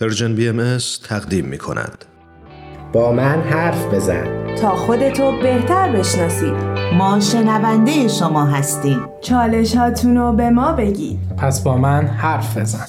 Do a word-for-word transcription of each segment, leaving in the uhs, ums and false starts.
پرژن بی ام تقدیم می کند. با من حرف بزن تا خودتو بهتر بشناسید. ما شنونده شما هستیم. چالش هاتونو به ما بگید. پس با من حرف بزن.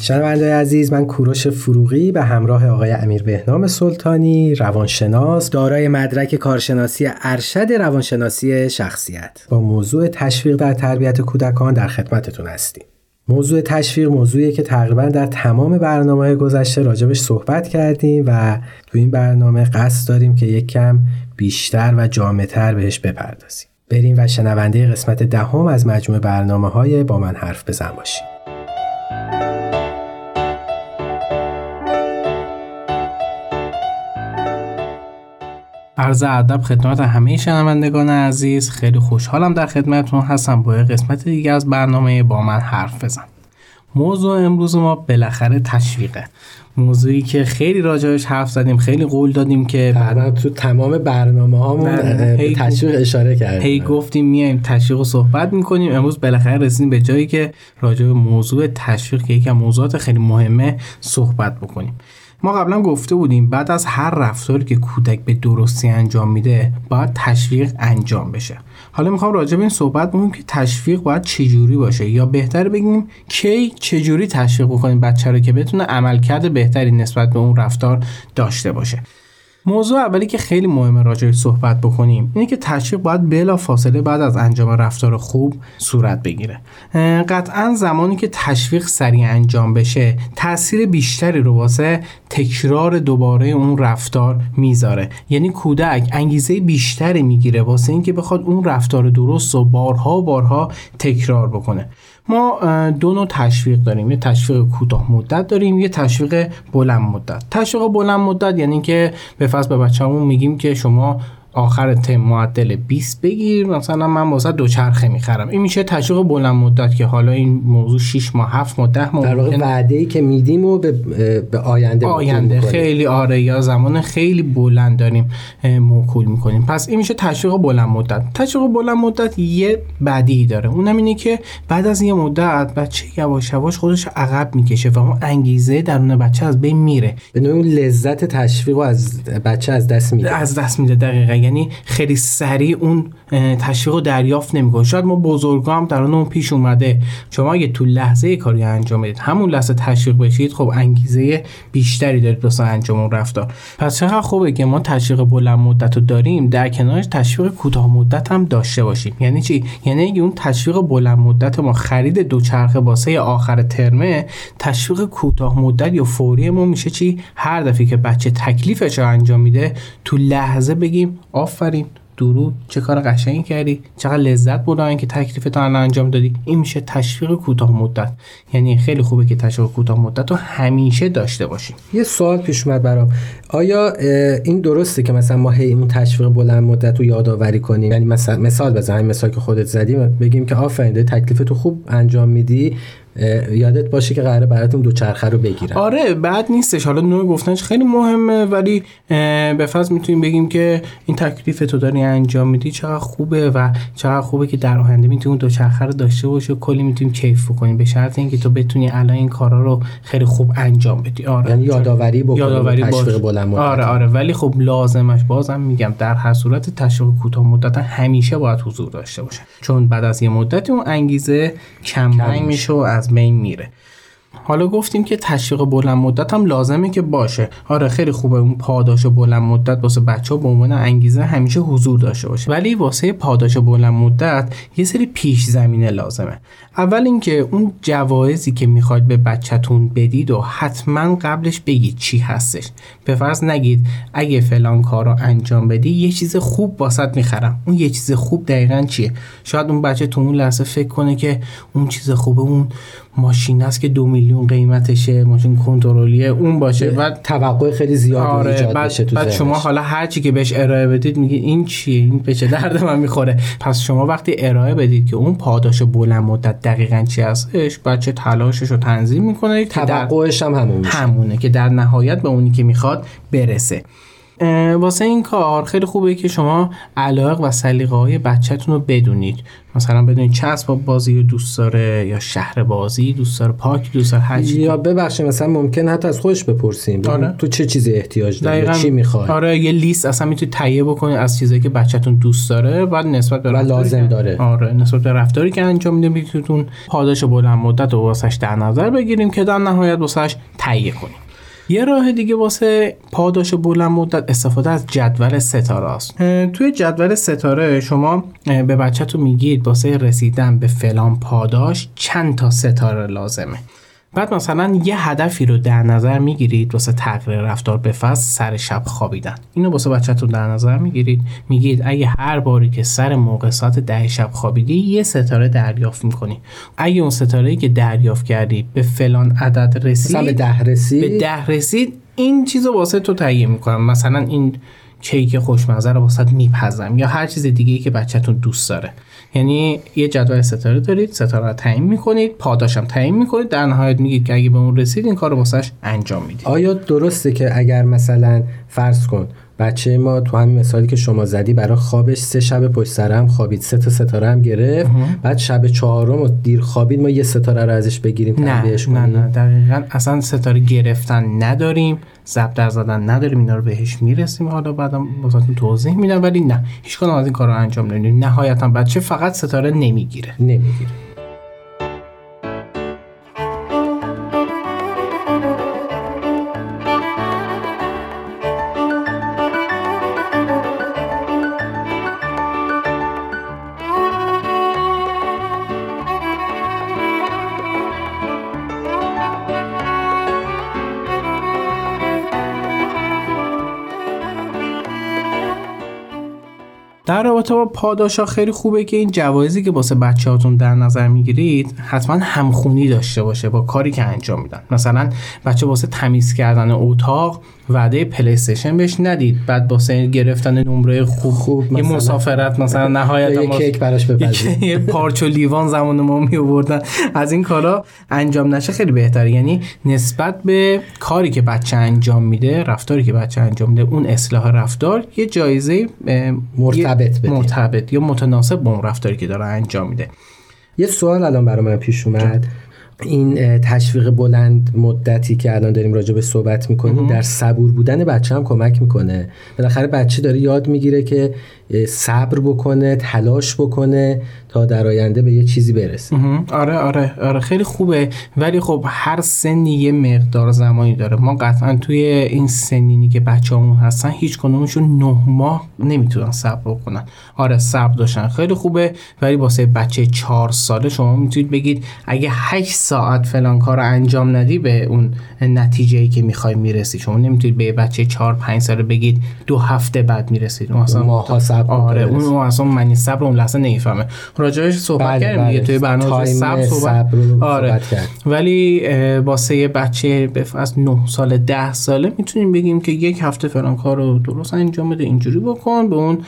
شنونده‌های عزیز، من کوروش فروغی به همراه آقای امیر بهنام سلطانی، روانشناس دارای مدرک کارشناسی ارشد روانشناسی شخصیت، با موضوع تشویق در تربیت کودکان در خدمتتون هستیم. موضوع تشویق موضوعیه که تقریبا در تمام برنامه‌های گذشته راجبش صحبت کردیم و تو این برنامه قصد داریم که یک کم بیشتر و جامع‌تر بهش بپردازیم. بریم و شنونده قسمت دهم از مجموعه برنامه‌های با من حرف بزن باشیم. عرض ادب خدمت همه شنوندگان عزیز، خیلی خوشحالم در خدمتتون هستم با قسمت دیگه از برنامه با من حرف بزن. موضوع امروز ما بالاخره تشویقه، موضوعی که خیلی راجعش حرف زدیم، خیلی قول دادیم که بعدا تو تمام برنامه‌هامون به تشویق اشاره کردیم، هی گفتیم میایم تشویق رو صحبت می‌کنیم. امروز بالاخره رسیدیم به جایی که راجع به موضوع تشویق که یکی از موضوعات خیلی مهمه صحبت بکنیم. ما قبلا گفته بودیم بعد از هر رفتاری که کودک به درستی انجام میده باید تشویق انجام بشه. حالا میخوام راجع به این صحبت بکنیم که تشویق باید چجوری باشه، یا بهتر بگیم کی چجوری تشویق بکنیم بچه رو که بتونه عملکرد بهتری نسبت به اون رفتار داشته باشه. موضوع اولی که خیلی مهمه راجع بهش صحبت بکنیم اینه که تشویق باید بلافاصله بعد از انجام رفتار خوب صورت بگیره. قطعاً زمانی که تشویق سریع انجام بشه تأثیر بیشتری رو واسه تکرار دوباره اون رفتار میذاره، یعنی کودک انگیزه بیشتری میگیره واسه اینکه بخواد اون رفتار درست رو بارها و بارها تکرار بکنه. ما دو نوع تشویق داریم، یه تشویق کوتاه مدت داریم، یه تشویق بلند مدت. تشویق بلند مدت یعنی که به فرض به بچه‌مون میگیم که شما آخر ترم معدل بیست بگیر، مثلا من واسه دوچرخه میخرم. این میشه تشویق بلند مدت که حالا این موضوع شش ماه هفت ماه ده ماه در واقع وعده‌ای که میدیم و به به آینده آینده خیلی آره یا زمان خیلی بلند داریم موکول میکنیم. پس این میشه تشویق بلند مدت. تشویق بلند مدت یه بدیهی داره، اونم اینه که بعد از یه مدت بچه یواش یواش خودش عقب میکشه و اون انگیزه درون بچه از بین میره، به نوعی اون لذت تشویق از بچه از دست میده از دست میده دقیقاً. یعنی خیلی سریع اون تشویق رو دریافت نمی‌کنه. شاید ما بزرگا هم در اون پیش اومده، شما اگه تو لحظه کاری انجام بدید همون لحظه تشویق بشید، خب انگیزه بیشتری دارید واسه انجام اون رفتار. پس چقدر خوبه که ما تشویق بلند مدت رو داریم، در کنارش تشویق کوتاه مدت هم داشته باشیم. یعنی چی؟ یعنی اگه اون تشویق بلند مدت ما خرید دوچرخه واسه آخر ترمه، تشویق کوتاه مدت یا فوری ما میشه چی؟ هر دفعه که بچه تکلیفش رو انجام میده تو لحظه بگیم آفرین، درود، چه کار قشنگی کردی، چقدر لذت بردن که تکلیفتو انجام دادی. این میشه تشویق کوتاه مدت. یعنی خیلی خوبه که تشویق کوتاه مدت رو همیشه داشته باشیم. یه سوال پیش اومد برام، آیا این درسته که مثلا ما هی اون تشویق بلند مدت رو یادآوری کنیم؟ یعنی مثلا مثال بزنیم، مثال که خودت زدی، بگیم که آفرین داری تکلیفتو خوب انجام میدی، یادت باشه که قراره براتون دوچرخه رو بگیرن. آره بد نیستش. حالا نوع گفتنش خیلی مهمه، ولی به فرض میتونیم بگیم که این تکلیف تو داری انجام میدی چقدر خوبه و چقدر خوبه که در آینده میتونیم دوچرخه رو داشته باشی و کلی میتونیم کیف بکنیم، به شرط اینکه تو بتونی الان این کارا رو خیلی خوب انجام بدی. آره یعنی یادآوری بکنی، یادآوری تشویق بلند مدت. آره آره ولی خب لازمش بازم میگم در هر صورت تشویق کوتاه مدت همیشه باید حضور داشته باشه، چون بعد از یه مدتی اون انگیزه کم میشه و بین میره. حالا گفتیم که تشویق بلند مدت هم لازمه که باشه. آره خیلی خوبه اون پاداش بلند مدت واسه بچه‌ها به عنوان انگیزه همیشه حضور داشته باشه، ولی واسه پاداش بلند مدت یه سری پیش زمینه لازمه. اول اینکه اون جوایزی که میخواید به بچه‌تون بدید و حتما قبلش بگید چی هستش. به فرض نگید اگه فلان کارو انجام بدی یه چیز خوب واسط میخرم. اون یه چیز خوب دقیقاً چیه؟ شاید اون بچه تو اون لحظه فکر کنه که اون چیز خوبه اون ماشین است که دو میلیون قیمتشه، ماشین کنترلیه اون باشه و توقع خیلی زیاد آره ایجاد بشه تو ذهنش. بعد شما حالا هر چی که بهش ارائه بدید میگه این چیه، این به چه درد من میخوره. پس شما وقتی ارائه بدید که اون پاداش بلند مدت دقیقاً چی هستش، بچه تلاشش رو تنظیم میکنه، توقعش هم همون میشه، همونه که در نهایت به اونی که میخواد برسه. واسه این کار خیلی خوبه که شما علایق و سلیقه‌های بچه‌تون رو بدونید. مثلا بدونید چسب با بازی دوست داره یا شهر بازی دوست داره، پاک دوست داره، هر چیزی. یا ببخشید مثلا ممکن حتی از خودش بپرسیم تو چه چیزی احتیاج داری، چی می‌خوای. آره یه لیست اصلا میتونید تهیه بکنید از چیزایی که بچه‌تون دوست داره و نسبت به لازم داره. آره نسبت به رفتاری که انجام میده میتونید پاداش بلند مدت رو واسش در نظر بگیریم که در نهایت واسش تهیه کنیم. یه راه دیگه واسه پاداش بلند مدت استفاده از جدول ستاره است. توی جدول ستاره شما به بچه‌تون میگید واسه رسیدن به فلان پاداش چند تا ستاره لازمه. بعد مثلا یه هدفی رو در نظر میگیرید واسه تغییر رفتار به فصل سر شب خوابیدن. اینو واسه بچه‌تون در نظر میگیرید، میگید اگه هر باری که سر موقع ساعت ده شب خوابیدی یه ستاره دریافت میکنی. اگه اون ستاره‌ای که دریافت کردی به فلان عدد رسید، مثلا به ده رسید، به ده رسید این چیزو واسه تو تهیه میکنم. مثلا این کیک خوشمزه رو واسه میپزم یا هر چیز دیگه‌ای که بچه‌تون دوست داره. یعنی یه جدول ستاره دارید، ستاره رو تعیین می‌کنید، پاداشم تعیین می‌کنید، در نهایت میگید که اگه به اون رسید این کارو واسش انجام میدید. آیا درسته که اگر مثلا فرض کن بچه ما تو همین مثالی که شما زدی برای خوابش سه شب پشت سر هم خوابید، سه تا ستاره هم گرفت، بعد شب چهارم دیر خوابید ما یه ستاره رو ازش بگیریم تبدیلش کنیم؟ نه نه دقیقاً اصلا ستاره گرفتن نداریم، ضبط زدن نداریم، اینا رو بهش میرسیم. حالا بعدم واسهتون توضیح میدم، ولی نه هیچ کدوم از این کارا انجام نمیدیم. نهایتاً بچه فقط ستاره نمیگیره نمیگیره در رابطه با پاداشا خیلی خوبه که این جوایزی که واسه بچه‌هاتون در نظر میگیرید حتما همخونی داشته باشه با کاری که انجام میدن. مثلا بچه واسه تمیز کردن اتاق وعده پلی استیشن بهش ندید، بعد واسه گرفتن نمره خوب خوب یه مسافرت مثلا نهایت یه کیک براش بپزید، یه پارچ و لیوان زمان ما می آوردن، از این کارا انجام نشه خیلی بهتره. یعنی نسبت به کاری که بچه انجام میده، رفتاری که بچه انجام میده، اون اصلاح رفتار یه جایزه مرتبط مرتبط یا متناسب با اون رفتاری که داره انجام میده. یه سوال الان برای من پیش اومد. این تشویق بلند مدتی که الان داریم راجع به صحبت میکنیم در صبور بودن بچه هم کمک میکنه. بالاخره بچه داره یاد میگیره که صبر بکنه، تلاش بکنه تا در آینده به یه چیزی برسه. آره آره آره خیلی خوبه، ولی خب هر سنی یه مقدار زمانی داره. ما قطعا توی این سنینی که بچه‌مون هستن هیچ کدومشون نه ماه نمیتونن صبر بکنن. آره صبر داشتن خیلی خوبه، ولی واسه بچه چهار ساله شما میتونید بگید اگه هشت ساعت فلان کار انجام ندی به اون نتیجه‌ای که می‌خوای میرسی. شما نمیتونید به بچه چهار پنج ساله بگید دو هفته بعد میرسید. اصلا ماها صبر. آره اون اصلا معنی صبر اون لحظه نمیفهمه. راجعش صحبت کردیم دیگه توی برنامه صبر صحبت. آره صحبت کرد. ولی واسه یه بچه از نه ساله ده ساله میتونیم بگیم که یک هفته فلان کارو درست انجام بده، اینجوری بکن، به اون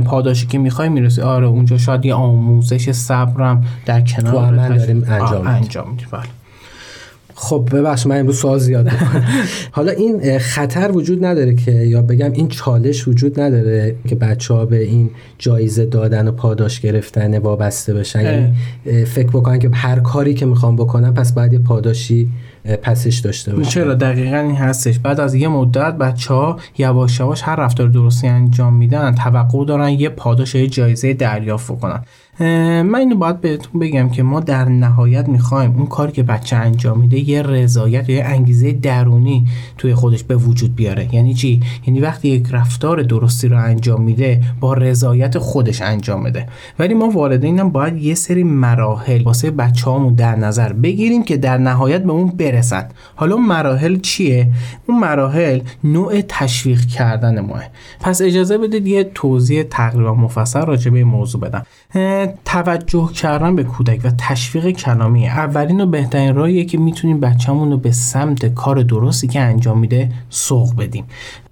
پاداشی که می‌خوای میرسی. آره اونجا شاید یه آموزش صبرم در کنار داریم انجام انجام بله. خب ببخش من امروز سوال زیاد میکنم. حالا این خطر وجود نداره که، یا بگم این چالش وجود نداره که بچه ها به این جایزه دادن و پاداش گرفتن وابسته بشن؟ یعنی فکر بکنن که هر کاری که میخوام بکنم پس باید یه پاداشی پسش داشته باشه. چرا دقیقاً این هستش. بعد از یه مدت بچه‌ها یواش یواش هر رفتار درستی انجام میدن توقع دارن یه پاداش، یه جایزه دریافت کنن. من اینو باید بهتون بگم که ما در نهایت می‌خوایم اون کاری که بچه انجام میده یه رضایت یا یه انگیزه درونی توی خودش به وجود بیاره. یعنی چی؟ یعنی وقتی یک رفتار درستی رو انجام میده با رضایت خودش انجام میده. ولی ما والدینم باید یه سری مراحل واسه بچه‌هامون در نظر بگیریم که در نهایت به اون برسند. حالا مراحل چیه؟ اون مراحل نوع تشویق کردن ماه. پس اجازه بدید یه توضیح تقریبا مفصل راجع به این موضوع بدم. توجه کردن به کودک و تشویق کلامی اولین و بهترین راهیه که میتونیم بچه‌مون رو به سمت کار درستی که انجام میده سوق بدیم.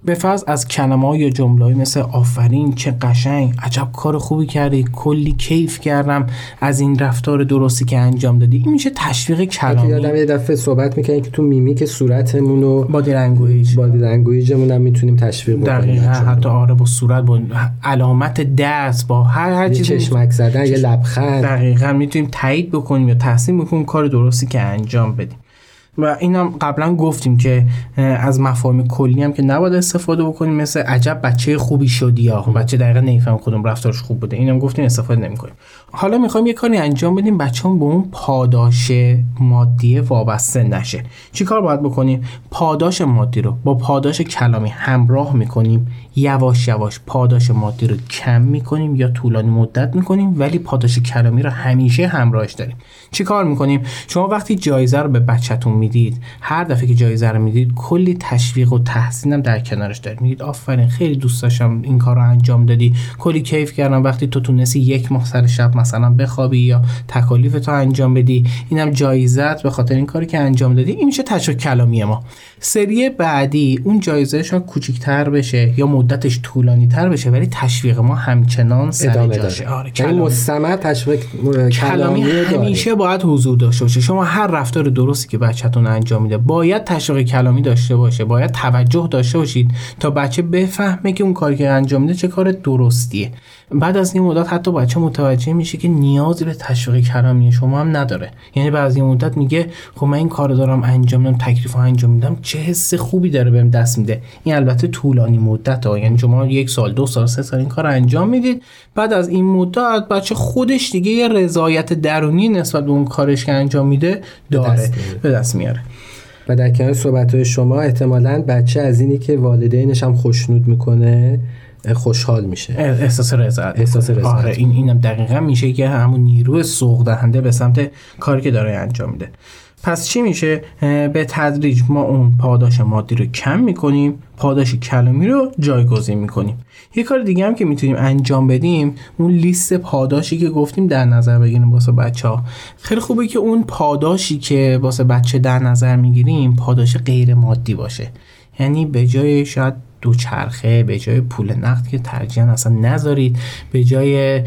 به فرض از کلمه‌ها یا جمله‌ای مثل آفرین، چه قشنگ، عجب کار خوبی کردی، کلی کیف کردم از این رفتار درستی که انجام دادی. این میشه تشویق کلامی. یادم یه دفعه صحبت می‌کردیم که تو میمیک صورتمون و بادی لنگویج بادی لنگویجمون هم میتونیم تشویق بکنیم. دقیقاً، حتی آره با صورت، با علامت دست، با هر هر چیزی، چشمک زدن، چشم... یه لبخند. دقیقاً میتونیم تایید بکنیم یا تحسین بکنیم کار درستی که انجام بدیم. و این هم قبلا گفتیم که از مفاهیم کلی هم که نباید استفاده بکنیم، مثل عجب بچه خوبی شدی یا بچه دقیقا نمیفهم خودم رفتارش خوب بوده، این هم گفتیم استفاده نمی کنیم. حالا میخوایم یه کاری انجام بدیم بچه هم به اون پاداش مادی وابسته نشه. چی کار باید بکنیم؟ پاداش مادی رو با پاداش کلامی همراه میکنیم، یواش یواش پاداش مادی رو کم میکنیم یا طولانی مدت میکنیم، ولی پاداش کلامی رو همیشه همراهش داریم. چی کار میکنیم؟ شما وقتی جایزه رو به بچه‌تون میدید، هر دفعه که جایزه رو میدید کلی تشویق و تحسین هم در کنارش دارید. میگید آفرین، خیلی دوست داشتم این کار رو انجام دادی، کلی کیف کردم وقتی تو تونستی یک ماه سر شب مثلا بخوابی یا تکالیف تو انجام بدی، اینم جایزه‌ت به خاطر این کاری که انجام دادی. این میشه تشویق کلامی ما. سری بعدی اون جایزه شاید کوچیک‌تر بشه یا مدتش طولانی تر بشه، ولی تشویق ما همچنان سر جاشه. آره، کلامی مستمر، تشویق کلامی همیشه باید حضور داشته باشه. شما هر رفتار درستی که بچه‌تون انجام میده باید تشویق کلامی داشته باشه، باید توجه داشته باشید تا بچه بفهمه که اون کاری که انجام میده چه کار درستیه. بعد از این مدت حتی بچه متوجه میشه که نیازی به تشویق کلامی شما هم نداره. یعنی بعد از این مدت میگه خب من این کارو دارم انجام میدم، تکلیفو انجام میدم، چه حس خوبی داره بهم دست میده. این البته طولانی مدت ها، یعنی شما یک سال، دو سال، سه سال این کارو انجام میدید. بعد از این مدت بچه خودش دیگه یه رضایت درونی نسبت به اون کارش که انجام میده داره، به دست میاره. و در کنار صحبت‌های شما احتمالاً بچه از اینی که والدینش هم خوشنود میکنه خوشحال میشه، احساس رضایت احساس رضایت آره، این اینم دقیقاً میشه که همون نیروی سوق دهنده به سمت کاری که داره انجام میده. پس چی میشه؟ به تدریج ما اون پاداش مادی رو کم میکنیم، پاداش کلامی رو جایگزین میکنیم. یه کار دیگه هم که میتونیم انجام بدیم، اون لیست پاداشی که گفتیم در نظر بگیریم واسه بچه‌ها. خیلی خوبه که اون پاداشی که واسه بچه در نظر میگیریم پاداش غیر مادی باشه. یعنی به جای شاید دو چرخه، به جای پول نقد که ترجیحاً اصلا نذارید، به جای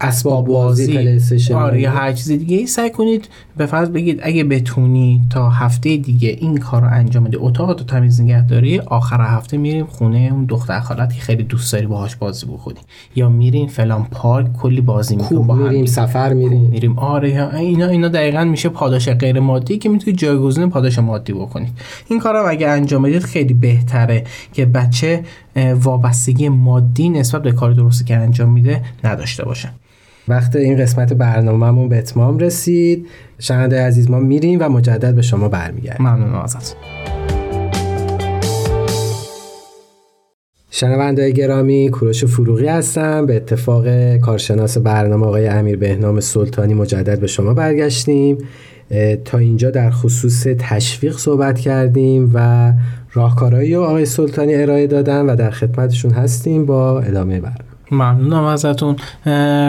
اسباب بازی، پلی‌استیشن آره یا هر چیز دیگه سعی کنید به فرض بگید اگه بتونی تا هفته دیگه این کارو انجام بدی، اتاقتو تمیز نگه داری، آخر هفته میریم خونه اون دختر خالت که خیلی دوست داری باهاش بازی بکنی، یا میریم فلان پارک کلی بازی میکنیم، با هم میریم سفر میریم میریم آره. اینا اینا دقیقاً میشه پاداش غیر مادی که میتونید جایگزین پاداش مادی بکنید. این کارو اگه انجام بدید خیلی بهتره که بچه وابستگی مادی نسبت به کار درستی که انجام میده نداشته باشه. وقت این قسمت برنامه‌مون به اتمام رسید. شنونده عزیز، ما میریم و مجدد به شما برمیگردیم. ممنون ازت. شنونده‌های گرامی، کوروش فروغی هستم. به اتفاق کارشناس برنامه آقای امیر بهنام سلطانی مجدد به شما برگشتیم. تا اینجا در خصوص تشویق صحبت کردیم و راهکارهایی رو آقای سلطانی ارائه دادن و در خدمتشون هستیم با ادامه برنامه. ممنونم ازتون.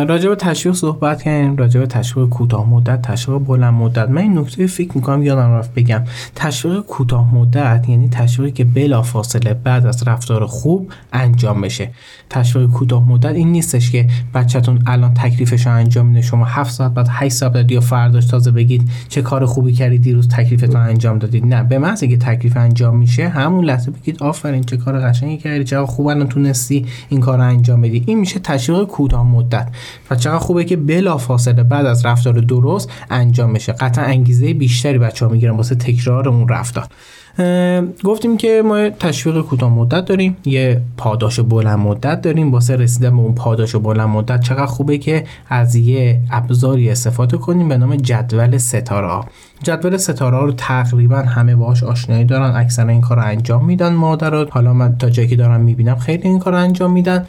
راجع به تشویق صحبت کردیم، راجع به تشویق کوتاه مدت، تشویق بلند مدت. من این نکته فکر می‌کنم یادم رفت بگم. تشویق کوتاه مدت یعنی تشویقی که بلافاصله بعد از رفتار خوب انجام بشه. تشویق کوتاه مدت این نیستش که بچه‌تون الان تکلیفش رو انجام میده، شما هفت ساعت بعد، هشت ساعت بعد یا فرداش تازه بگید چه کار خوبی کردی دیروز تکلیفتو انجام دادید. نه، به محض اینکه تکلیف انجام میشه همون لحظه بگید آفرین، چه کار قشنگی کردی، چقدر خوب الان تونستی این کارو انجام بدی. این میشه تشویق کوتاه مدت و چقدر خوبه که بلافاصله بعد از رفتار درست انجام بشه. قطعا انگیزه بیشتری بچه‌ها میگیرن واسه تکرار اون رفتار. گفتیم که ما تشویق کوتاه مدت داریم، یه پاداش بلند مدت داریم. واسه رسیدن به اون پاداش بلند مدت چقدر خوبه که از یه ابزاری استفاده کنیم به نام جدول ستاره‌ها. جدول ستاره‌ها رو تقریبا همه باهاش آشنایی دارن، اکثرا این کارو انجام میدن مادرها. حالا من تا جایی که دارم میبینم خیلی این کارو انجام میدن،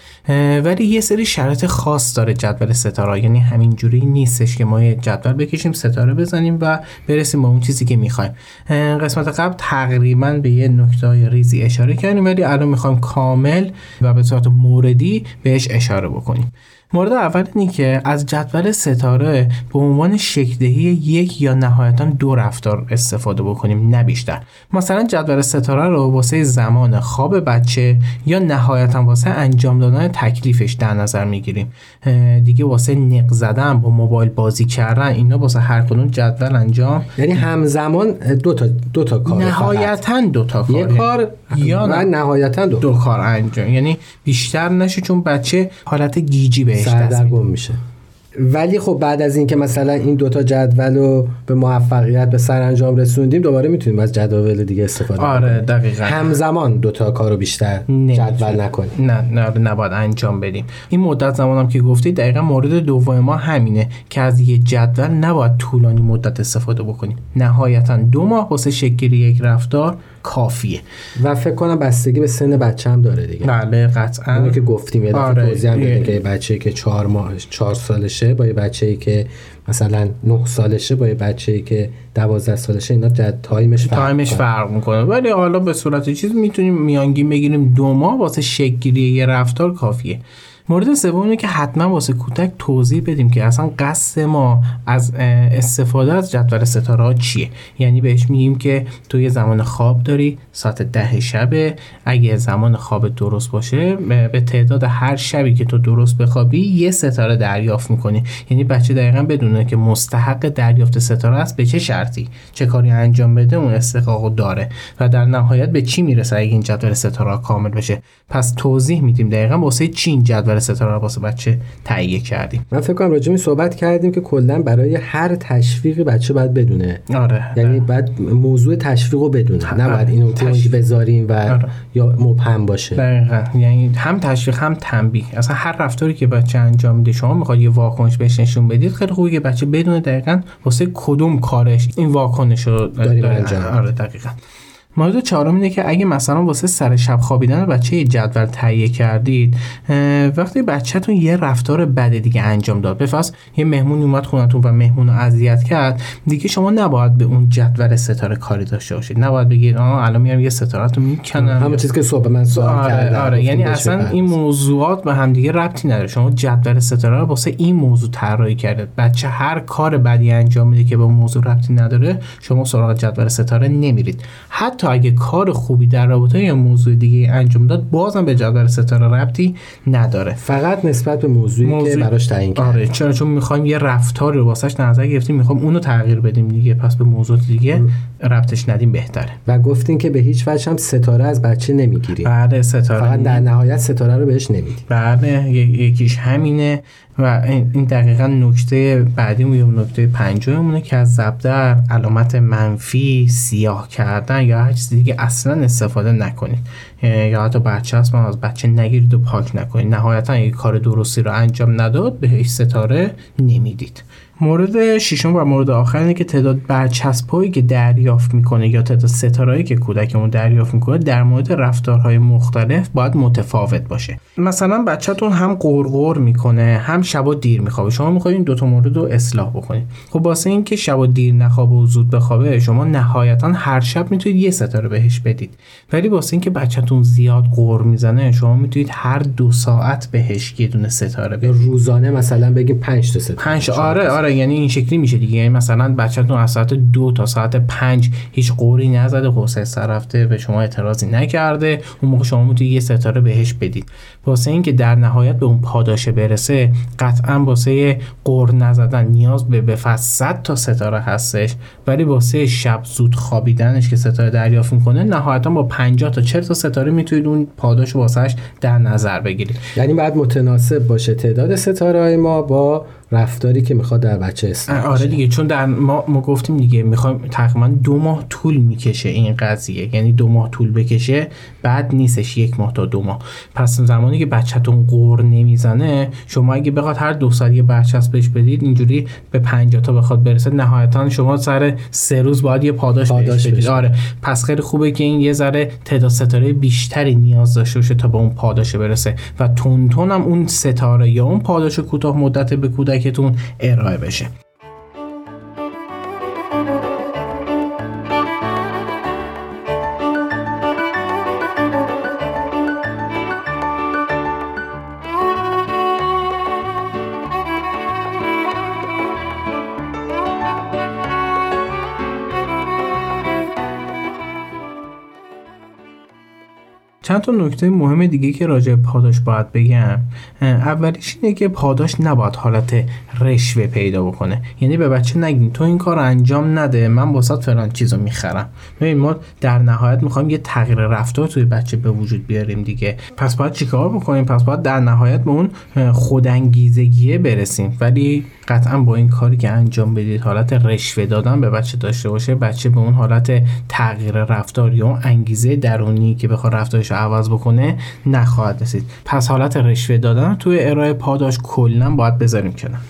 ولی یه سری شرایط خاص داره جدول ستاره‌ها. یعنی همینجوری نیستش که ما یه جدول بکشیم، ستاره بزنیم و برسیم به اون چیزی که می‌خوایم. قسمت قبل تقریبا به یه نکته ریزی اشاره کردیم، ولی الان می‌خوایم کامل و به صورت موردی بهش اشاره بکنیم. مورد اول اینه که از جدول ستاره به عنوان شکل‌دهی یک یا نهایتاً دو رفتار استفاده بکنیم، نه بیشتر. مثلا جدول ستاره رو واسه زمان خواب بچه یا نهایتاً واسه انجام دادن تکلیفش در نظر میگیریم. دیگه واسه نق زدن، با موبایل بازی کردن، اینا واسه هر کدوم جدول انجام، یعنی همزمان دو تا دو تا کار، نهایتاً دو تا کار، یک کار یا نه... نهایتاً دو, دو کار انجام، یعنی بیشتر نشه، چون بچه حالت گیجی بهش سردرگم میشه. ولی خب بعد از این که مثلا این دوتا جدول رو به موفقیت به سرانجام رسوندیم، دوباره میتونیم از جدول دیگه استفاده کنیم. آره دقیقاً. همزمان دوتا کارو بیشتر جدول نکنیم. نه نه نباید انجام بدیم. این مدت زمانم که گفتی دقیقاً مورد دوم ما همینه که از یه جدول نباید طولانی مدت استفاده بکنیم. نهایتاً دو ماه واسه شکل گیری یک رفتار کافیه و فکر کنم بستگی به سن بچه هم داره دیگه. بله قطعاً. اونی که گفتیم یه دفعه توضیح دادیم که بچه‌ای که چهار ماه چهار سالشه با یه بچه‌ای که مثلا نه سالشه با یه بچه‌ای که دوازده سالشه، اینا جد تایمش فرق تایمش فرق می‌کنه. ولی حالا به صورت چیز میتونیم میانگین بگیریم دو ماه واسه شکل گیری یه رفتار کافیه. مورد سوم اینه که حتما واسه کودک توضیح بدیم که اصلا قصد ما از استفاده از جدول ستاره‌ها چیه. یعنی بهش میگیم که توی زمان خواب داری، ساعت ده شبه، اگه زمان خواب درست باشه به تعداد هر شبی که تو درست بخوابی یه ستاره دریافت میکنی. یعنی بچه دقیقاً بدونه که مستحق دریافت ستاره است، به چه شرطی، چه کاری انجام بده اون استحقاقو داره و در نهایت به چی میرسه اگه این جدول ستاره‌ها کامل بشه. پس توضیح میدیم دقیقاً واسه چین جدول ستاره واسه بچه تهیه کردیم. من فکر کنم راجع به صحبت کردیم که کلا برای هر تشویقی بچه باید بدونه. آره. یعنی باید موضوع تشویقو بدونه. آره. نباید اینو تشویق بذاریم و آره. یا مبهم باشه. دقیقاً. یعنی هم تشویق هم تنبیه. اصلا هر رفتاری که بچه انجام میده شما میخواد یه واکنش بهش نشون بدید، خیلی خوبه که بچه بدونه دقیقاً واسه کدوم کارش این واکنشو داریم انجام. آره دقیقاً. مورد چهارم اینه که اگه مثلا واسه سر شب خوابیدن بچه یه جدول تهیه کردید، وقتی بچه‌تون یه رفتار بد دیگه انجام داد، بفرض یه مهمون اومد خونتون و مهمون رو اذیت کرد، دیگه شما نباید به اون جدول ستاره کاری داشته باشید. نباید بگید آها الان میام یه ستاره‌تو میکنم، همون چیزی که صبح من سوال آره، کردم. آره یعنی اصلا برد. این موضوعات به هم دیگه ربطی نداره. شما جدول ستاره رو واسه این موضوع طراحی کردید. بچه هر کار بدی انجام میده که به موضوع ربطی نداره، شما سراغ جدول ستاره نمیرید. حتی تا اگه کار خوبی در رابطه یا موضوع دیگه انجام داد، بازم به جدول ستاره ربطی نداره، فقط نسبت به موضوعی موضوع... که براش تعیین کرد. آره چرا؟ چون می‌خوایم یه رفتاری رو واسش نظر گرفتیم، می‌خوام اونو تغییر بدیم دیگه، پس به موضوع دیگه ربطش ندیم بهتره. و گفتین که به هیچ وجه هم ستاره از بچه نمی‌گیریم. بله ستاره فقط در نهایت ستاره رو بهش نمیدیم. بله یکیش همینه و این دقیقاً نکته بعدیمون یا نکته پنجمونه که از زبدر، علامت منفی، سیاه کردن یا هر چیز دیگه اصلا استفاده نکنید. یا حتی بچه هست من از بچه نگیرید و پاک نکنید. نهایتاً اگه کار درستی رو انجام نداد بهش ستاره نمیدید. مورد ششم و مورد آخر اینه که تعداد برچسب‌هایی که دریافت میکنه یا تعداد ستارهایی که کودکمون دریافت میکنه در مورد رفتارهای مختلف باید متفاوت باشه. مثلا بچه‌تون هم قرقر میکنه، هم شبا دیر میخوابه. شما میخواید این دو تا مورد رو اصلاح بکنید. خب واسه این که شبا دیر نخوابه و زود بخوابه، شما نهایتاً هر شب میتونید یه ستاره بهش بدید. ولی واسه این که بچه‌تون زیاد قرقر میزنه، شما میتونید هر دو ساعت بهش یه دونه ستاره بدید. روزانه مثلا بگید پنج تا ستاره. پنج آره آره یعنی این شکلی میشه دیگه. یعنی مثلا بچه‌تون از ساعت دو تا ساعت پنج هیچ قوری نزده، حوصله سر رفته، به شما اعتراضی نکرده، اون موقع شما میتونید یه ستاره بهش بدید. واسه اینکه در نهایت به اون پاداشه برسه، قطعا واسه قور نزدن نیاز به به صد تا ستاره هستش، ولی واسه شب زود خوابیدنش که ستاره دریافت میکنه، نهایتا با پنجاه تا چهل تا ستاره میتونید اون پاداشو واسش در نظر بگیرید. یعنی باید متناسب باشه تعداد ستاره‌های ما با رفتاری که میخواد در بچه است. آره دیگه، چون در ما ما گفتیم دیگه میخوایم تقریبا دو ماه طول میکشه این قضیه. یعنی دو ماه طول بکشه بعد نیستش، یک ماه تا دو ماه. پس زمانی که بچه‌تون قور نمیزنه، شما اگه بخواد هر دو ساعت یه برچسب بهش بدید، اینجوری به پنجاه تا بخواد برسه، نهایتاً شما سر سه روز باید یه پاداش, پاداش بهش بدید. آره پس خیلی خوبه که این یه ذره تعداد ستاره بیشتری نیاز داشته باشه تا به اون پاداش برسه و تون تون هم اون ستاره یا اون پاداش کوتاه مدت به کودک تون ارائه بشه. چند تا نکته مهم دیگه که راجع به پاداش باید بگم، اولیش اینه که پاداش نباید حالت رشوه پیدا بکنه. یعنی به بچه نگین تو این کار انجام نده، من واسط فلان چیزو میخرم. ببین ما در نهایت میخوایم یه تغییر رفتار توی بچه به وجود بیاریم دیگه. پس باید چیکار بکنیم؟ پس باید در نهایت به اون خودانگیزگیه برسیم. ولی قطعا با این کاری که انجام بدید حالت رشوه دادن به بچه داشته باشه، بچه به اون حالت تغییر رفتار یا انگیزه درونی که بخواد رفتارش عوض بکنه نخواهد رسید. پس حالت رشوه دادن توی ارائه پاداش کلا باید بذاریم کنار.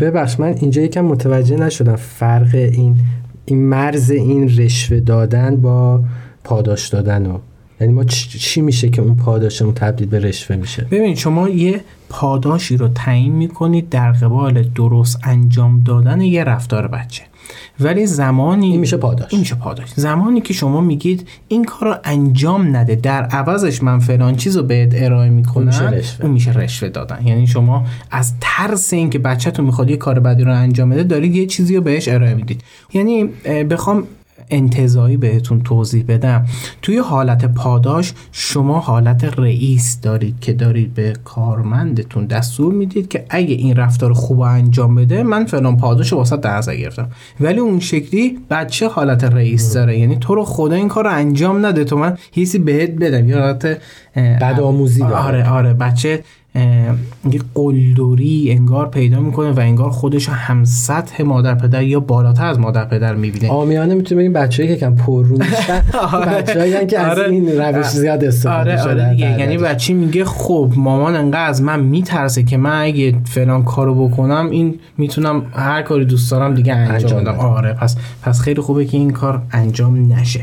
ببخش من اینجا یکم متوجه نشدم فرق این این مرز این رشوه دادن با پاداش دادن رو. یعنی ما چی میشه که اون پاداشمون تبدیل به رشوه میشه؟ ببین شما یه پاداشی رو تعیین میکنید در قبال درست انجام دادن یه رفتار بچه، ولی زمانی این میشه پاداش. این میشه پاداش زمانی که شما میگید این کارو انجام نده، در عوضش من فلان چیزو بهت ارائه میکنم، میشه رشوه. اون میشه رشوه دادن. یعنی شما از ترس اینکه بچه‌تون میخواد یه کار بدی رو انجام بده دارید یه چیزی رو بهش ارائه میدید. یعنی بخوام انتزاعی بهتون توضیح بدم، توی حالت پاداش شما حالت رئیس دارید که دارید به کارمندتون دستور میدید که اگه این رفتار خوب انجام بده من فلان پاداشو واسط در نظر گرفتم. ولی اون شکلی بچه حالت رئیس داره، یعنی تو رو خدا این کارو انجام نده تو من حسی بهت بدم. یا حالت بدآموزی داره. آره آره بچه یه قلدری انگار پیدا میکنه و انگار خودش رو هم سطح مادر پدر یا بالاتر از مادر پدر میبینه. عامیانه میتونیم بگیم بچه‌ای که کم پررو میشن بچه‌ای که از این روش زیاد استفاده شده. یعنی بچه میگه خب مامان انقدر از من میترسه که من اگه فلان کارو بکنم این میتونم هر کاری دوست دارم دیگه انجام بدم. آره پس پس خیلی خوبه که این کار انجام نشه.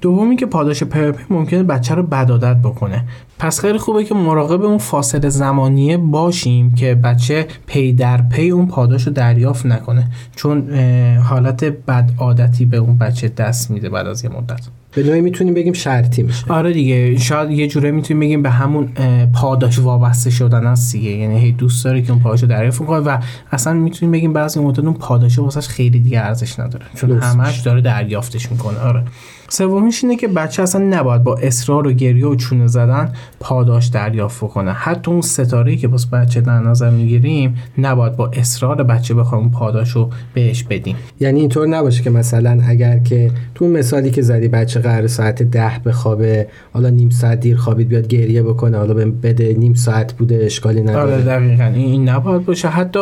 دومی که پاداش پرپی ممکنه بچه رو بد عادت بکنه. پس خیلی خوبه که مراقب اون فاصله زمانیه باشیم که بچه پی در پی اون پاداش رو دریافت نکنه، چون حالت بد عادتی به اون بچه دست میده بعد از یه مدت. به نوعی میتونیم بگیم شرطی میشه. آره دیگه شاید یه جوره میتونیم بگیم به همون پاداش وابسته شدن است دیگه. یعنی هی دوست داره که اون پاداشو دریافت کنه و اصلا میتونیم بگیم بعضی مدت اون پاداشه واسش خیلی دیگه ارزش نداره چون همش داره دریافتش میکنه. آره سومیش اینه که بچه اصلا نباید با اصرار و گریه و چونه زدن پاداش دریافت کنه. حتی اون ستاره‌ای که واسه بچه در نظر میگیریم نباید با اصرار بچه بخوایم پاداشو بهش بدیم. یعنی اینطور نباشه که مثلا اگر که تو مثالی که زدی بچه قرار ساعت ده بخوابه، حالا نیم ساعت دیر خوابید بیاد گریه بکنه، حالا بده نیم ساعت بوده اشکالی نداره. آره دقیقاً این نباید باشه. حتی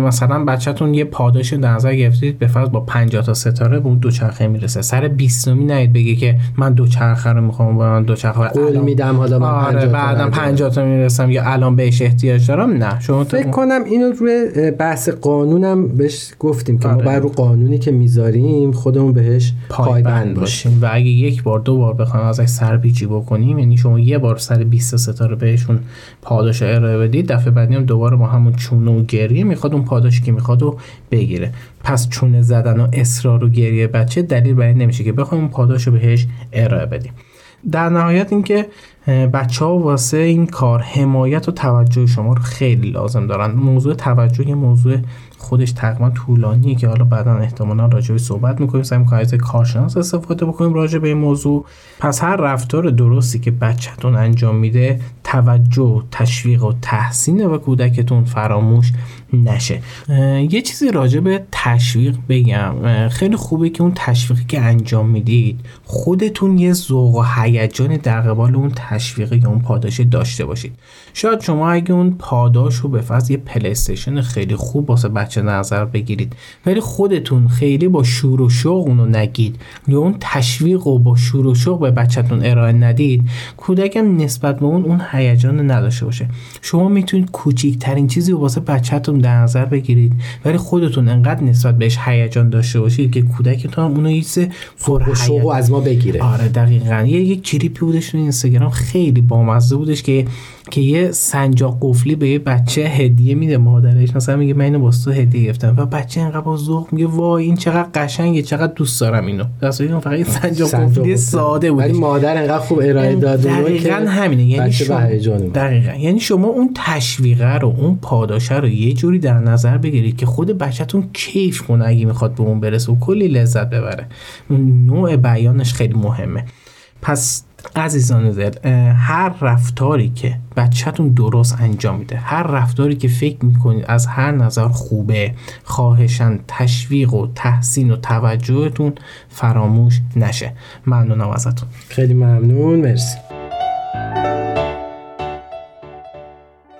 مثلا بچه‌تون یه پاداش در نظر گرفتید به فرض با پنجاه تا ستاره به اون دوچرخه میرسه، سر بیستمین نید بگه که من دوچرخه رو میخوام و من دوچرخه قول میدم حالا من آره بعدم پنجاه تا میرسم یا الان بهش احتیاج دارم. نه شما فکر کنم اینو روی بحث قانونم بهش گفتیم که آره. ما بر رو قانونی که میذاریم خودمون بهش پایبند باشیم و اگه یک بار دو بار بخوایم ازش سرپیچی بکنیم، یعنی شما یه بار سر بیست ستاره بهشون پاداش ارائه بدید، دفعه بعدی هم دوباره با همون چونه و گریه میخواد اون پاداشی که میخوادو بگیره. پس چونه زدن و اصرار و گریه بچه دلیل بر این نمیشه که بخوایم پاداشو بهش ارائه بدیم. در نهایت اینکه بچه‌ها واسه این کار حمایت و توجه شما رو خیلی لازم دارن. موضوع توجه یه موضوع خودش تقریبا طولانیه که حالا بعداً احتمالاً راجع بهش صحبت می‌کنیم. سعی می‌کنیم از کارشناس استفاده بکنیم راجع به این موضوع. پس هر رفتار درستی که بچه‌تون انجام میده توجه، تشویق و تحسین و کودکتون فراموش نشه. یه چیزی راجع به تشویق بگم. خیلی خوبه که اون تشویقی که انجام میدید خودتون یه ذوق و هیجان در قبال اون تشویقی یا اون پاداشی داشته باشید. شاید شما اگه اون پاداش رو به فرض یه پلی استیشن خیلی خوب واسه بچه نظر بگیرید ولی خودتون خیلی با شور و شوق اونو نگید یا اون تشویق رو با شور و شوق به بچه‌تون ارائه ندید، کودکم نسبت به اون اون هیجان نداشته باشه. شما میتونید کوچیک‌ترین چیزی رو واسه بچه‌تون در نظر بگیرید ولی خودتون انقدر نسبت بهش هیجان داشته باشید که کودکتون اون حس شوق از ما بگیره. آره دقیقاً. یه کلیپی بودش تو اینستاگرام خیلی بامزه بودش که که یه سنجاق قفلی به یه بچه هدیه میده مادرش، مثلا میگه من اینو واسه تو هدیه گرفتم و بچه انقدر با ذوق میگه وای این چقدر قشنگه، چقدر دوست دارم اینو. راستش اون فقط یه سنجاق قفلی ساده بود ولی مادر انقدر خوب ارائه داد اون که همینه. یعنی دقیقاً یعنی شما اون تشویقه رو اون پاداشه رو یه جوری در نظر بگیرید که خود بچه‌تون کیف کنه اگه میخواد به اون برسه و کلی لذت ببره. اون نوع بیانش خیلی مهمه. پس عزیزان دل، هر رفتاری که بچه‌تون درست انجام میده، هر رفتاری که فکر میکنید از هر نظر خوبه، خواهشاً تشویق و تحسین و توجهتون فراموش نشه. ممنونم ازتون. خیلی ممنون، مرسی.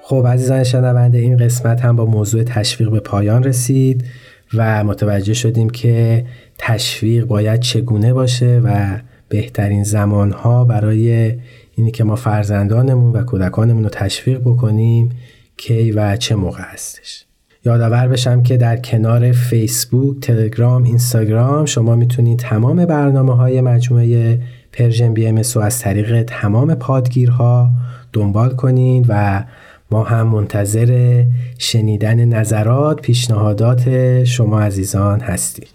خب عزیزان شنونده، این قسمت هم با موضوع تشویق به پایان رسید و متوجه شدیم که تشویق باید چگونه باشه و بهترین زمانها برای اینی که ما فرزندانمون و کودکانمون رو تشویق بکنیم کی و چه موقع هستش. یادآور بشم که در کنار فیسبوک، تلگرام، اینستاگرام شما میتونید تمام برنامه‌های مجموعه پرژن بی ام رو از طریق تمام پادگیرها دنبال کنید و ما هم منتظر شنیدن نظرات، پیشنهادات شما عزیزان هستیم.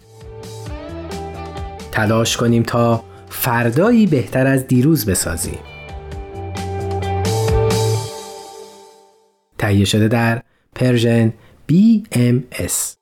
تلاش کنیم تا فردایی بهتر از دیروز بسازیم. تهیه شده در پرژن بی ام اس.